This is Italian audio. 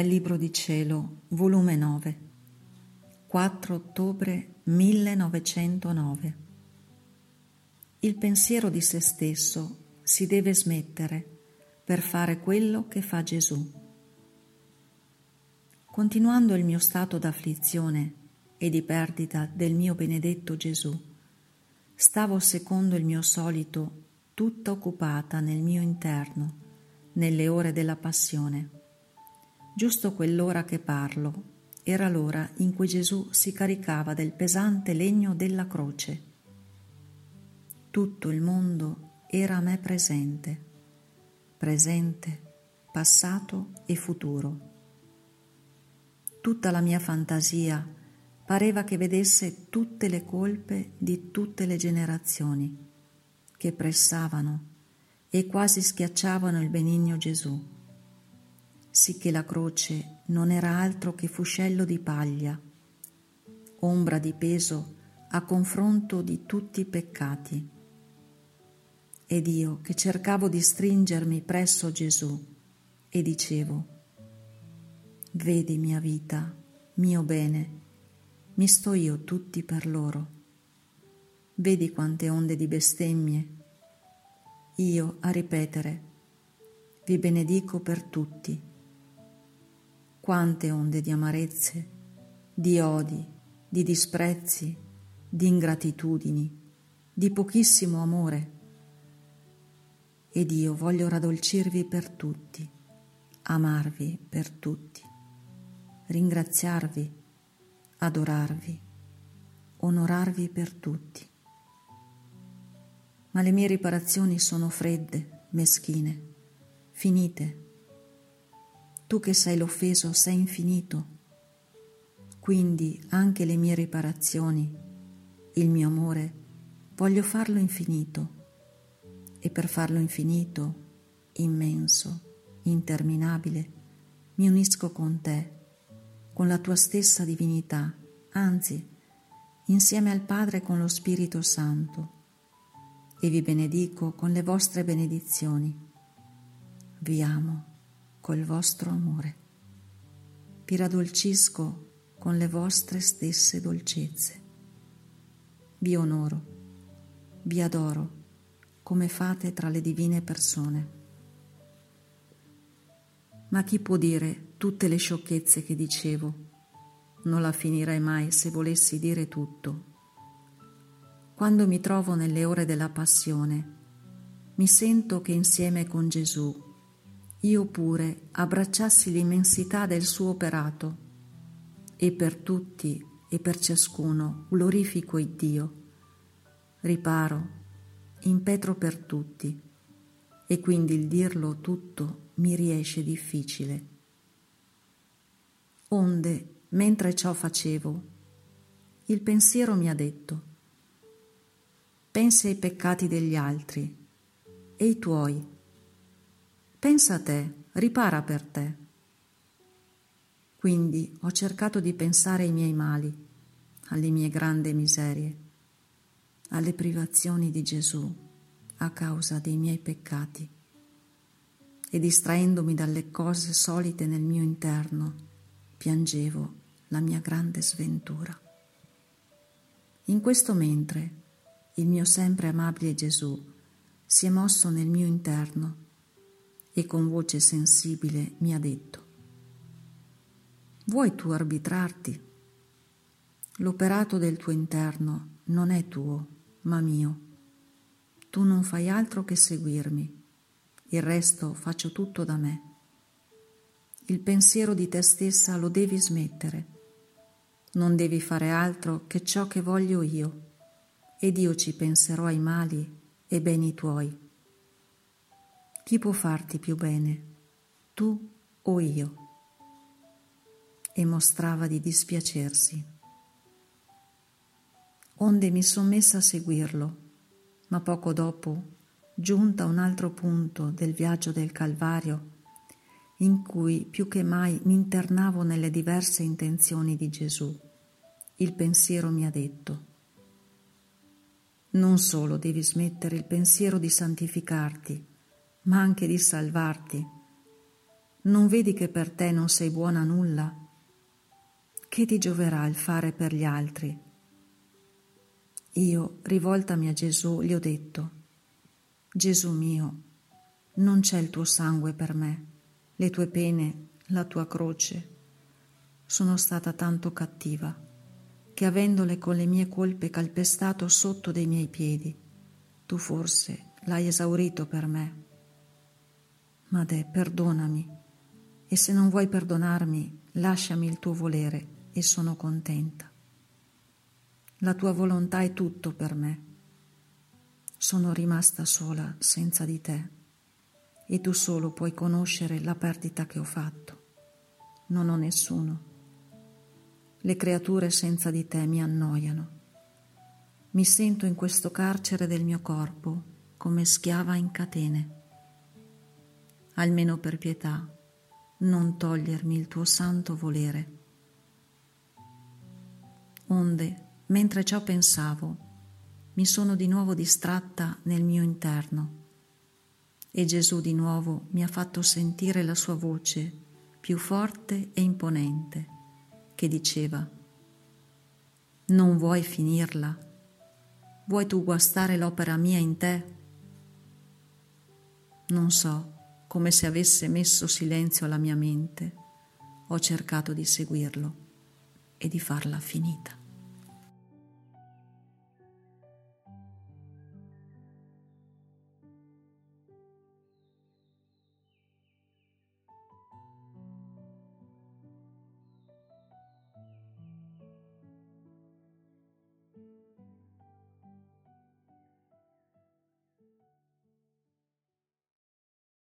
dal Libro di Cielo, volume 9, 4 ottobre 1909. Il pensiero di se stesso si deve smettere per fare quello che fa Gesù. Continuando il mio stato d'afflizione e di perdita del mio benedetto Gesù, stavo secondo il mio solito tutta occupata nel mio interno, nelle ore della passione. Giusto quell'ora che parlo, era l'ora in cui Gesù si caricava del pesante legno della croce. Tutto il mondo era a me presente, presente, passato e futuro. Tutta la mia fantasia pareva che vedesse tutte le colpe di tutte le generazioni, che pressavano e quasi schiacciavano il benigno Gesù, sicché la croce non era altro che fuscello di paglia, ombra di peso a confronto di tutti i peccati. Ed io che cercavo di stringermi presso Gesù e dicevo: «Vedi mia vita, mio bene, mi sto io tutti per loro. Vedi quante onde di bestemmie». Io a ripetere: «Vi benedico per tutti». Quante onde di amarezze, di odi, di disprezzi, di ingratitudini, di pochissimo amore. Ed io voglio raddolcirvi per tutti, amarvi per tutti, ringraziarvi, adorarvi, onorarvi per tutti. Ma le mie riparazioni sono fredde, meschine, finite. Tu che sei l'offeso sei infinito. Quindi anche le mie riparazioni, il mio amore, voglio farlo infinito. E per farlo infinito, immenso, interminabile, mi unisco con te, con la tua stessa divinità, anzi, insieme al Padre con lo Spirito Santo. E vi benedico con le vostre benedizioni, vi amo col vostro amore, vi raddolcisco con le vostre stesse dolcezze, vi onoro, vi adoro come fate tra le divine persone. Ma chi può dire tutte le sciocchezze che dicevo? Non la finirei mai se volessi dire tutto. Quando mi trovo nelle ore della passione, mi sento che insieme con Gesù, io pure abbracciassi l'immensità del suo operato e per tutti e per ciascuno glorifico Iddio, riparo, impetro per tutti e quindi il dirlo tutto mi riesce difficile. Onde, mentre ciò facevo, il pensiero mi ha detto: «Pensa ai peccati degli altri e i tuoi. Pensa a te, ripara per te». Quindi ho cercato di pensare ai miei mali, alle mie grandi miserie, alle privazioni di Gesù a causa dei miei peccati e distraendomi dalle cose solite nel mio interno, piangevo la mia grande sventura. In questo mentre, il mio sempre amabile Gesù si è mosso nel mio interno e con voce sensibile mi ha detto: «Vuoi tu arbitrarti? L'operato del tuo interno non è tuo, ma mio. Tu non fai altro che seguirmi, il resto faccio tutto da me. Il pensiero di te stessa lo devi smettere, non devi fare altro che ciò che voglio io. Ed io ci penserò ai mali e beni tuoi. Chi può farti più bene, tu o io?» E mostrava di dispiacersi. Onde mi son messa a seguirlo, ma poco dopo, giunta a un altro punto del viaggio del Calvario, in cui più che mai mi internavo nelle diverse intenzioni di Gesù, il pensiero mi ha detto: «Non solo devi smettere il pensiero di santificarti, ma anche di salvarti. non vedi che per te non sei buona a nulla? Che ti gioverà il fare per gli altri? Io, rivoltami a Gesù, gli ho detto: Gesù mio, non c'è il tuo sangue per me, le tue pene, la tua croce. Sono stata tanto cattiva che, avendole con le mie colpe calpestato sotto dei miei piedi, tu forse l'hai esaurito per me. Ma deh, perdonami, e se non vuoi perdonarmi, lasciami il tuo volere e sono contenta. La tua volontà è tutto per me. Sono rimasta sola senza di te, e tu solo puoi conoscere la perdita che ho fatto. Non ho nessuno. Le creature senza di te mi annoiano. Mi sento in questo carcere del mio corpo come schiava in catene. Almeno per pietà, non togliermi il tuo santo volere. Onde, mentre ciò pensavo, mi sono di nuovo distratta nel mio interno. E Gesù di nuovo mi ha fatto sentire la sua voce più forte e imponente, che diceva: non vuoi finirla? Vuoi tu guastare l'opera mia in te? Non so, come se avesse messo silenzio alla mia mente, ho cercato di seguirlo e di farla finita.